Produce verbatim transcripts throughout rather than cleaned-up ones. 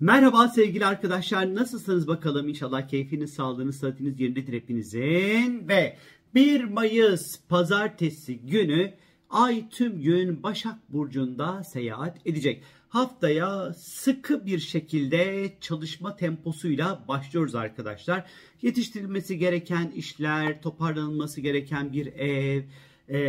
Merhaba sevgili arkadaşlar, nasılsınız bakalım? İnşallah keyfiniz, sağlığınız, sıhhatiniz yerindedir hepinizin. Ve bir Mayıs pazartesi günü ay tüm gün Başak Burcu'nda seyahat edecek. Haftaya sıkı bir şekilde çalışma temposuyla başlıyoruz arkadaşlar. Yetiştirilmesi gereken işler, toparlanması gereken bir ev, E,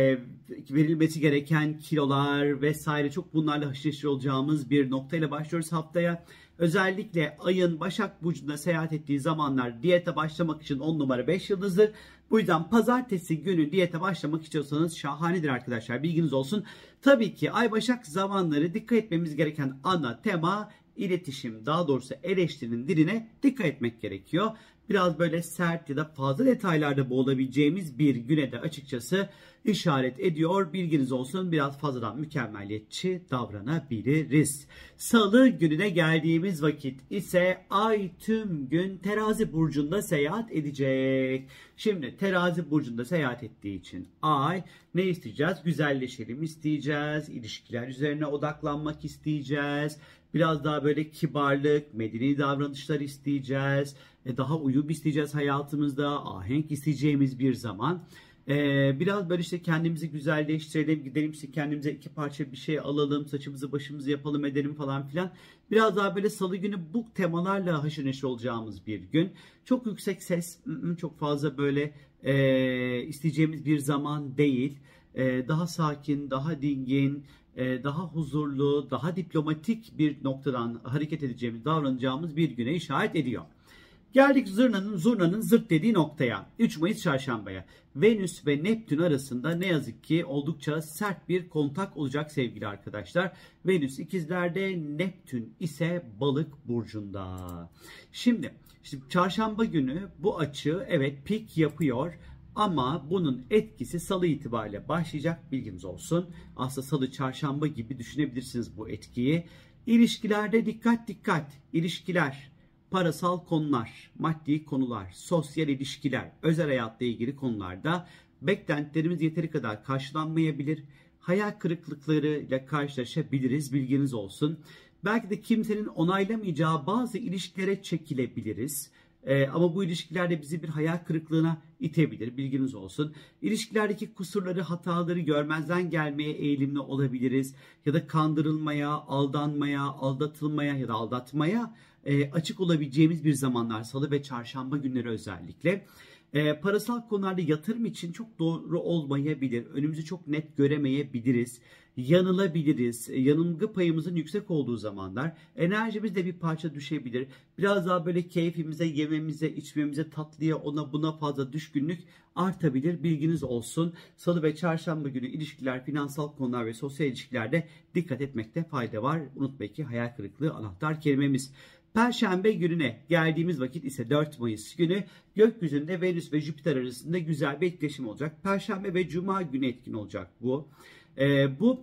verilmesi gereken kilolar vesaire, çok bunlarla haşır neşir olacağımız bir noktayla başlıyoruz haftaya. Özellikle ayın Başak Burcu'na seyahat ettiği zamanlar diyete başlamak için on numara beş yıldızdır. Bu yüzden pazartesi günü diyete başlamak istiyorsanız şahanedir arkadaşlar, bilginiz olsun. Tabii ki ay Başak zamanları dikkat etmemiz gereken ana tema iletişim, daha doğrusu eleştirinin diline dikkat etmek gerekiyor. Biraz böyle sert ya da fazla detaylarda boğulabileceğimiz bir güne de açıkçası işaret ediyor. Bilginiz olsun, biraz fazladan mükemmeliyetçi davranabiliriz. Salı gününe geldiğimiz vakit ise ay tüm gün Terazi Burcu'nda seyahat edecek. Şimdi Terazi Burcu'nda seyahat ettiği için ay ne isteyeceğiz? Güzelleşelim isteyeceğiz, ilişkiler üzerine odaklanmak isteyeceğiz. Biraz daha böyle kibarlık, medeni davranışlar isteyeceğiz. Daha uyum isteyeceğiz hayatımızda. Ahenk isteyeceğimiz bir zaman. Ee, biraz böyle işte kendimizi güzelleştirelim. Gidelim işte kendimize iki parça bir şey alalım. Saçımızı başımızı yapalım edelim falan filan. Biraz daha böyle salı günü bu temalarla haşır neşir olacağımız bir gün. Çok yüksek ses, çok fazla böyle e, isteyeceğimiz bir zaman değil. E, daha sakin, daha dingin, daha huzurlu, daha diplomatik bir noktadan hareket edeceğimiz, davranacağımız bir güne işaret ediyor. Geldik zurnanın, zurnanın zırt dediği noktaya. üç Mayıs Çarşamba'ya. Venüs ve Neptün arasında ne yazık ki oldukça sert bir kontak olacak sevgili arkadaşlar. Venüs ikizlerde, Neptün ise Balık Burcu'nda. Şimdi, şimdi Çarşamba günü bu açı evet pik yapıyor. Ama bunun etkisi salı itibariyle başlayacak, bilginiz olsun. Aslında salı çarşamba gibi düşünebilirsiniz bu etkiyi. İlişkilerde dikkat dikkat. İlişkiler, parasal konular, maddi konular, sosyal ilişkiler, özel hayatla ilgili konularda beklentilerimiz yeteri kadar karşılanmayabilir. Hayal kırıklıklarıyla karşılaşabiliriz, bilginiz olsun. Belki de kimsenin onaylamayacağı bazı ilişkilere çekilebiliriz. Ee, ama bu ilişkilerde bizi bir hayal kırıklığına itebilir, bilginiz olsun. İlişkilerdeki kusurları, hataları görmezden gelmeye eğilimli olabiliriz. Ya da kandırılmaya, aldanmaya, aldatılmaya ya da aldatmaya e, açık olabileceğimiz bir zamanlar salı ve çarşamba günleri özellikle. E, parasal konularda yatırım için çok doğru olmayabilir. Önümüzü çok net göremeyebiliriz. Yanılabiliriz. E, yanılgı payımızın yüksek olduğu zamanlar enerjimiz de bir parça düşebilir. Biraz daha böyle keyfimize, yememize, içmemize, tatlıya, ona buna fazla düşkünlük artabilir. Bilginiz olsun. Salı ve çarşamba günü ilişkiler, finansal konular ve sosyal ilişkilerde dikkat etmekte fayda var. Unutmayın ki hayal kırıklığı anahtar kelimemiz. Perşembe gününe geldiğimiz vakit ise dört Mayıs günü gökyüzünde Venüs ve Jüpiter arasında güzel bir etkileşim olacak. Perşembe ve Cuma günü etkin olacak bu. Ee, bu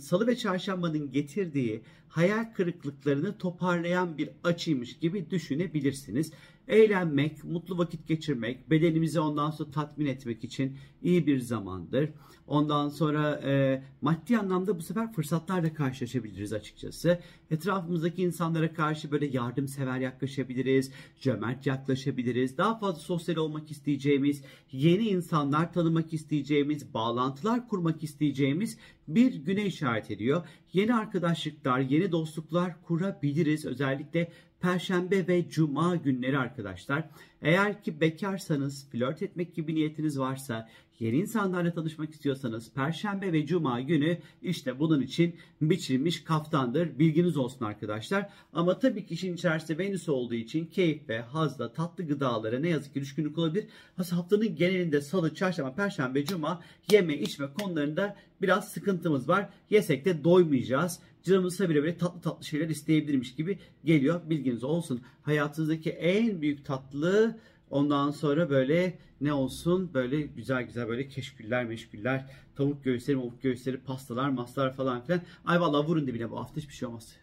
Salı ve Çarşamba'nın getirdiği hayal kırıklıklarını toparlayan bir açıymış gibi düşünebilirsiniz. Eğlenmek, mutlu vakit geçirmek, bedenimizi ondan sonra tatmin etmek için iyi bir zamandır. Ondan sonra e, maddi anlamda bu sefer fırsatlarla karşılaşabiliriz açıkçası. Etrafımızdaki insanlara karşı böyle yardımsever yaklaşabiliriz, cömert yaklaşabiliriz. Daha fazla sosyal olmak isteyeceğimiz, yeni insanlar tanımak isteyeceğimiz, bağlantılar kurmak isteyeceğimiz bir güne işaret ediyor. Yeni arkadaşlıklar, yeni dostluklar kurabiliriz. Özellikle Perşembe ve Cuma günleri arkadaşlar. Eğer ki bekarsanız, flört etmek gibi niyetiniz varsa, yeni insanlarla tanışmak istiyorsanız Perşembe ve Cuma günü işte bunun için biçilmiş kaftandır. Bilginiz olsun arkadaşlar. Ama tabii ki işin içerisinde Venüs olduğu için keyif ve hazla, tatlı gıdalara ne yazık ki düşkünlük olabilir. Aslında haftanın genelinde salı, çarşamba, perşembe, cuma yeme, içme konularında biraz sıkıntımız var. Yesek de doymayacağız. Canımızsa bile böyle tatlı tatlı şeyler isteyebilirmiş gibi geliyor. Bilginiz olsun. Hayatınızdaki en büyük tatlı, ondan sonra böyle ne olsun, böyle güzel güzel böyle keşküller, meşgüller, tavuk göğüsleri, tavuk göğüsleri, pastalar, maslar falan filan. Ay vallahi vurun dibine, bu hafta hiçbir şey olmaz.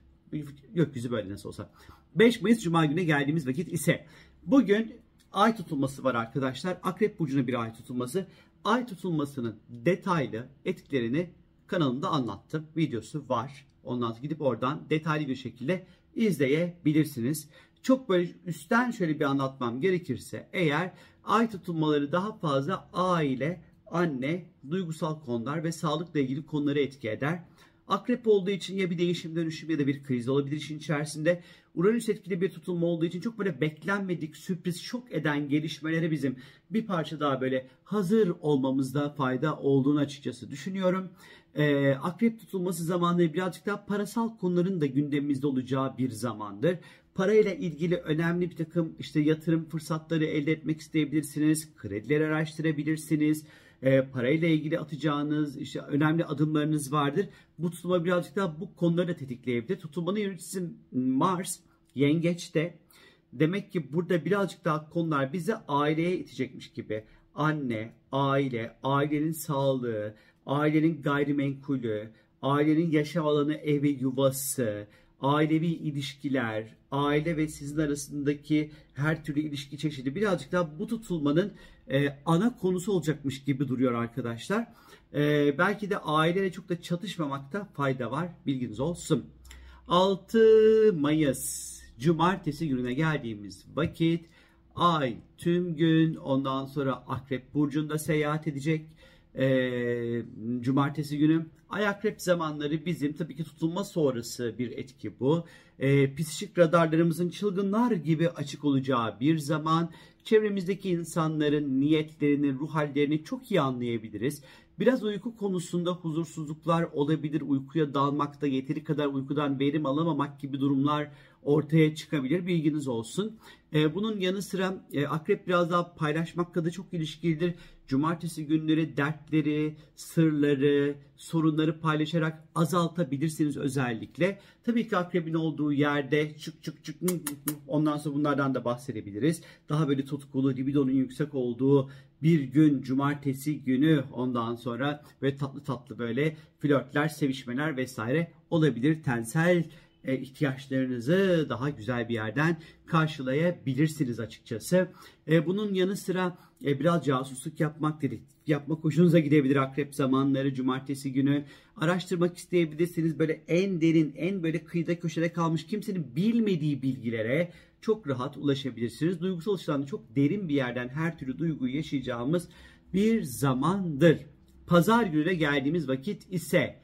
Gökyüzü böyle nasıl olsa. beş Mayıs Cuma gününe geldiğimiz vakit ise bugün ay tutulması var arkadaşlar. Akrep Burcu'na bir ay tutulması. Ay tutulmasının detaylı etkilerini kanalımda anlattım. Videosu var. Ondan sonra gidip oradan detaylı bir şekilde izleyebilirsiniz. Çok böyle üstten şöyle bir anlatmam gerekirse eğer, ay tutulmaları daha fazla aile, anne, duygusal konular ve sağlıkla ilgili konuları etki eder. Akrep olduğu için ya bir değişim dönüşüm ya da bir kriz olabilir işin içerisinde. Uranüs etkili bir tutulma olduğu için çok böyle beklenmedik, sürpriz, şok eden gelişmelere bizim bir parça daha böyle hazır olmamızda fayda olduğunu açıkçası düşünüyorum. Ee, akrep tutulması zamanında birazcık daha parasal konuların da gündemimizde olacağı bir zamandır. Parayla ilgili önemli bir takım işte yatırım fırsatları elde etmek isteyebilirsiniz, kredileri araştırabilirsiniz. E, parayla ilgili atacağınız işte önemli adımlarınız vardır. Bu tutulma birazcık daha bu konuları da tetikleyebilir. Tutulmanın yöneticisi Mars Yengeç'te. Demek ki burada birazcık daha konular bizi aileye itecekmiş gibi. Anne, aile, ailenin sağlığı, ailenin gayrimenkulü, ailenin yaşam alanı, evi, yuvası, ailevi ilişkiler, aile ve sizin arasındaki her türlü ilişki çeşidi birazcık daha bu tutulmanın e, ana konusu olacakmış gibi duruyor arkadaşlar. E, belki de aileyle çok da çatışmamakta fayda var. Bilginiz olsun. altı Mayıs Cumartesi gününe geldiğimiz vakit ay tüm gün ondan sonra Akrep Burcu'nda seyahat edecek. Ee, cumartesi günü ay akrep zamanları bizim tabii ki tutulma sonrası bir etki bu. Ee, psişik radarlarımızın çılgınlar gibi açık olacağı bir zaman, çevremizdeki insanların niyetlerini, ruh hallerini çok iyi anlayabiliriz. Biraz uyku konusunda huzursuzluklar olabilir, uykuya dalmakta yeteri kadar uykudan verim alamamak gibi durumlar ortaya çıkabilir, bilginiz olsun. Ee, bunun yanı sıra e, akrep biraz daha paylaşmakla da çok ilişkilidir. Cumartesi günleri dertleri, sırları, sorunları paylaşarak azaltabilirsiniz özellikle. Tabii ki akrebin olduğu yerde çık çık çık ondan sonra bunlardan da bahsedebiliriz. Daha böyle tutkulu, libidonun yüksek olduğu bir gün cumartesi günü ondan sonra ve tatlı tatlı böyle flörtler, sevişmeler vesaire olabilir. Tensel ihtiyaçlarınızı daha güzel bir yerden karşılayabilirsiniz açıkçası. Bunun yanı sıra biraz casusluk yapmak dedik. Yapmak hoşunuza gidebilir akrep zamanları cumartesi günü. Araştırmak isteyebilirsiniz böyle en derin, en böyle kıyıda köşede kalmış kimsenin bilmediği bilgilere çok rahat ulaşabilirsiniz. Duygusal açıdan çok derin bir yerden her türlü duyguyu yaşayacağımız bir zamandır. Pazar gününe geldiğimiz vakit ise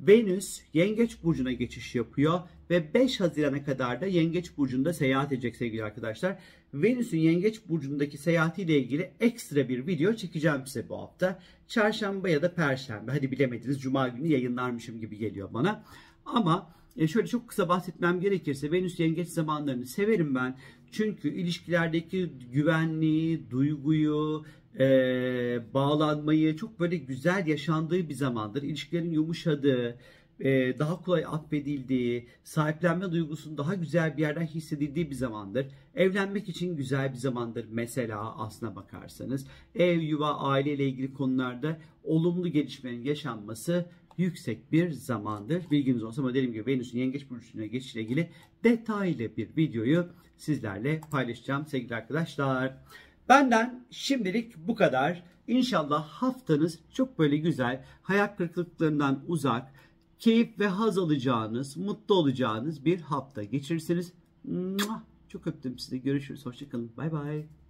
Venüs Yengeç Burcu'na geçiş yapıyor ve beş Haziran'a kadar da Yengeç Burcu'nda seyahat edecek sevgili arkadaşlar. Venüs'ün Yengeç Burcu'ndaki seyahatiyle ilgili ekstra bir video çekeceğim size bu hafta. Çarşamba ya da Perşembe, hadi bilemediniz, Cuma günü yayınlarmışım gibi geliyor bana. Ama şöyle çok kısa bahsetmem gerekirse Venüs Yengeç zamanlarını severim ben. Çünkü ilişkilerdeki güvenliği, duyguyu, Ee, bağlanmayı çok böyle güzel yaşandığı bir zamandır. İlişkilerin yumuşadığı, e, daha kolay affedildiği, sahiplenme duygusunun daha güzel bir yerden hissedildiği bir zamandır. Evlenmek için güzel bir zamandır mesela aslına bakarsanız. Ev, yuva, aile ile ilgili konularda olumlu gelişmenin yaşanması yüksek bir zamandır. Bilginiz olsun ama dediğim gibi Venüs'ün Yengeç Burcu'na geçişle ilgili detaylı bir videoyu sizlerle paylaşacağım sevgili arkadaşlar. Benden şimdilik bu kadar. İnşallah haftanız çok böyle güzel, hayal kırıklıklarından uzak, keyif ve haz alacağınız, mutlu olacağınız bir hafta geçirirsiniz. Çok öptüm sizi. Görüşürüz. Hoşçakalın. Bay bay.